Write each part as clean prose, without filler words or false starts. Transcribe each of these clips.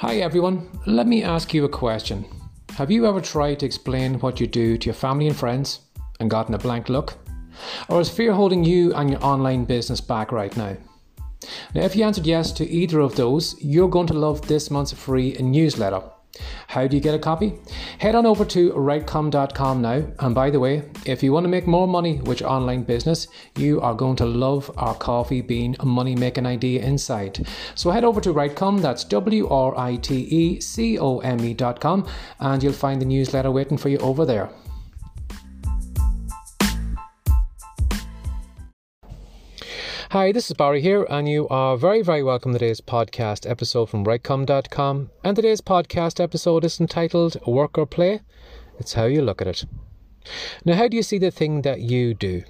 Hi everyone, let me ask you a question. Have you ever tried to explain what you do to your family and friends and gotten a blank look? Or is fear holding you and your online business back right now? Now, if you answered yes to either of those, you're going to love this month's free newsletter. How do you get a copy? Head on over to rightcom.com now. And by the way, if you want to make more money with your online business, you are going to love our coffee bean money making idea inside. So head over to rightcom, that's WRITECOME.com, and you'll find the newsletter waiting for you over there. Hi, this is Barry here, and you are very, very welcome to today's podcast episode from rightcom.com. And today's podcast episode is entitled Work or Play? It's how you look at it. Now, how do you see the thing that you do?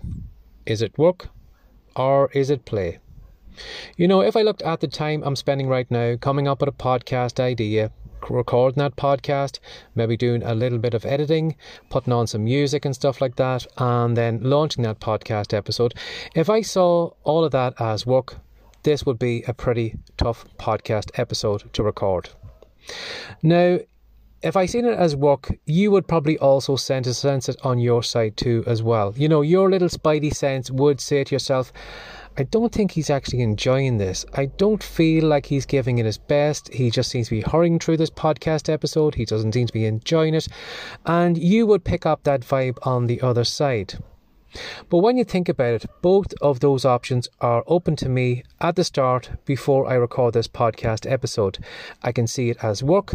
Is it work or is it play? You know, if I looked at the time I'm spending right now coming up with a podcast idea, recording that podcast, maybe doing a little bit of editing, putting on some music and stuff like that, and then launching that podcast episode, if I saw all of that as work, this would be a pretty tough podcast episode to record. Now, if I seen it as work, you would probably also sense it on your side too as well. You know, your little spidey sense would say to yourself, I don't think he's actually enjoying this. I don't feel like he's giving it his best. He just seems to be hurrying through this podcast episode. He doesn't seem to be enjoying it. And you would pick up that vibe on the other side. But when you think about it, both of those options are open to me at the start before I record this podcast episode. I can see it as work,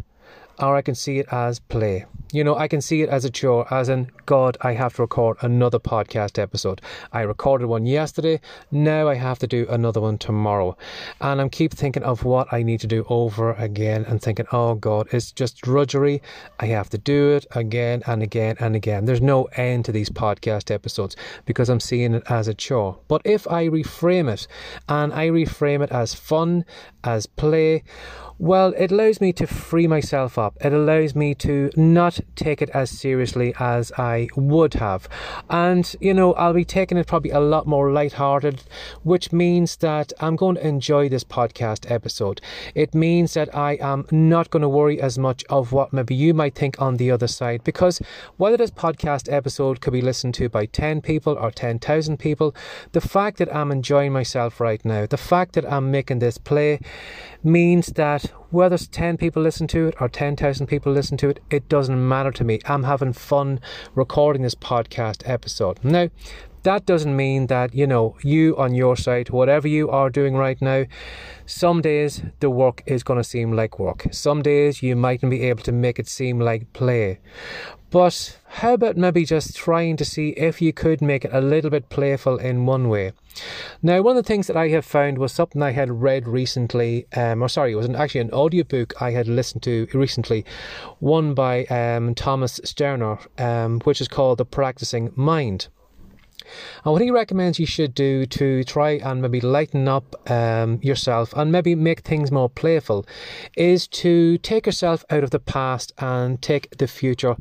or I can see it as play. You know, I can see it as a chore, as in, God, I have to record another podcast episode. I recorded one yesterday, now I have to do another one tomorrow. And I keep thinking of what I need to do over again and thinking, oh God, it's just drudgery. I have to do it again and again and again. There's no end to these podcast episodes because I'm seeing it as a chore. But if I reframe it, and I reframe it as fun, as play, well, it allows me to free myself up. It allows me to not take it as seriously as I would have. And, you know, I'll be taking it probably a lot more lighthearted, which means that I'm going to enjoy this podcast episode. It means that I am not going to worry as much of what maybe you might think on the other side, because whether this podcast episode could be listened to by 10 people or 10,000 people, the fact that I'm enjoying myself right now, the fact that I'm making this play, means that whether it's 10 people listen to it or 10,000 people listen to it, it doesn't matter to me. I'm having fun recording this podcast episode. Now, that doesn't mean that, you know, you on your side, whatever you are doing right now, some days the work is going to seem like work. Some days you mightn't be able to make it seem like play. But how about maybe just trying to see if you could make it a little bit playful in one way? Now, one of the things that I have found was something I had read recently, it was actually an audiobook I had listened to recently, one by Thomas Sterner, which is called The Practicing Mind. And what he recommends you should do to try and maybe lighten up yourself and maybe make things more playful is to take yourself out of the past and take the future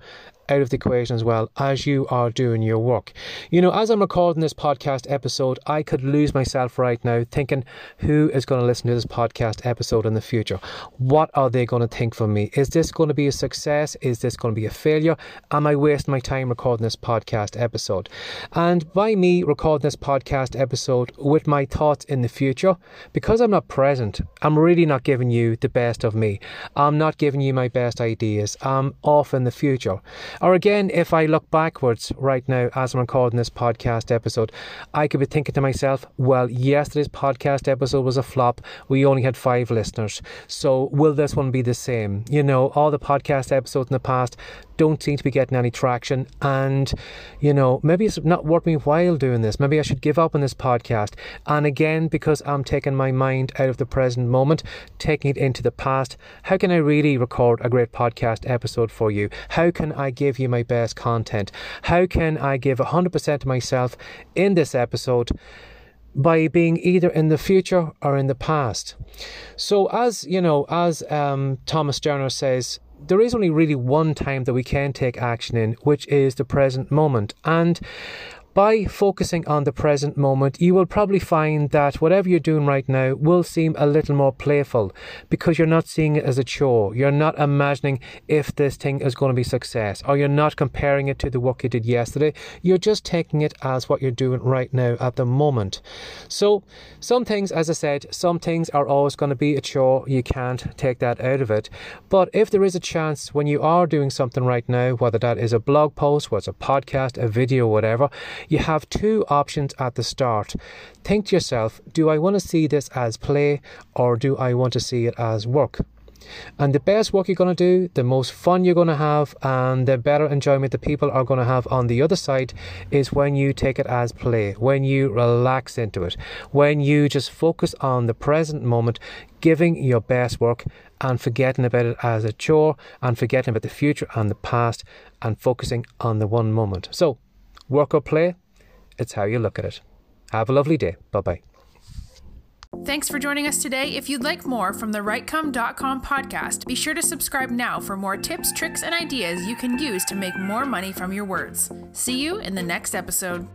out of the equation as well as you are doing your work. You know, as I'm recording this podcast episode, I could lose myself right now thinking, who is going to listen to this podcast episode in the future? What are they going to think from me? Is this going to be a success? Is this going to be a failure? Am I wasting my time recording this podcast episode? And by me recording this podcast episode with my thoughts in the future, because I'm not present, I'm really not giving you the best of me. I'm not giving you my best ideas. I'm off in the future. Or again, if I look backwards right now as I'm recording this podcast episode, I could be thinking to myself, well, yesterday's podcast episode was a flop. We only had 5 listeners. So will this one be the same? You know, all the podcast episodes in the past don't seem to be getting any traction. And, you know, maybe it's not worth me while doing this. Maybe I should give up on this podcast. And again, because I'm taking my mind out of the present moment, taking it into the past, how can I really record a great podcast episode for you? How can I give you my best content? How can I give 100% of myself in this episode by being either in the future or in the past? So as you know, as Thomas Sterner says, there is only really one time that we can take action in, which is the present moment. And by focusing on the present moment, you will probably find that whatever you're doing right now will seem a little more playful, because you're not seeing it as a chore. You're not imagining if this thing is going to be success, or you're not comparing it to the work you did yesterday. You're just taking it as what you're doing right now at the moment. So some things, as I said, some things are always going to be a chore. You can't take that out of it. But if there is a chance when you are doing something right now, whether that is a blog post, whether it's a podcast, a video, whatever, you have two options at the start. Think to yourself, do I want to see this as play, or do I want to see it as work? And the best work you're going to do, the most fun you're going to have, and the better enjoyment the people are going to have on the other side is when you take it as play, when you relax into it, when you just focus on the present moment, giving your best work and forgetting about it as a chore and forgetting about the future and the past and focusing on the one moment. So, work or play, it's how you look at it. Have a lovely day. Bye-bye. Thanks for joining us today. If you'd like more from the rightcome.com podcast, be sure to subscribe now for more tips, tricks, and ideas you can use to make more money from your words. See you in the next episode.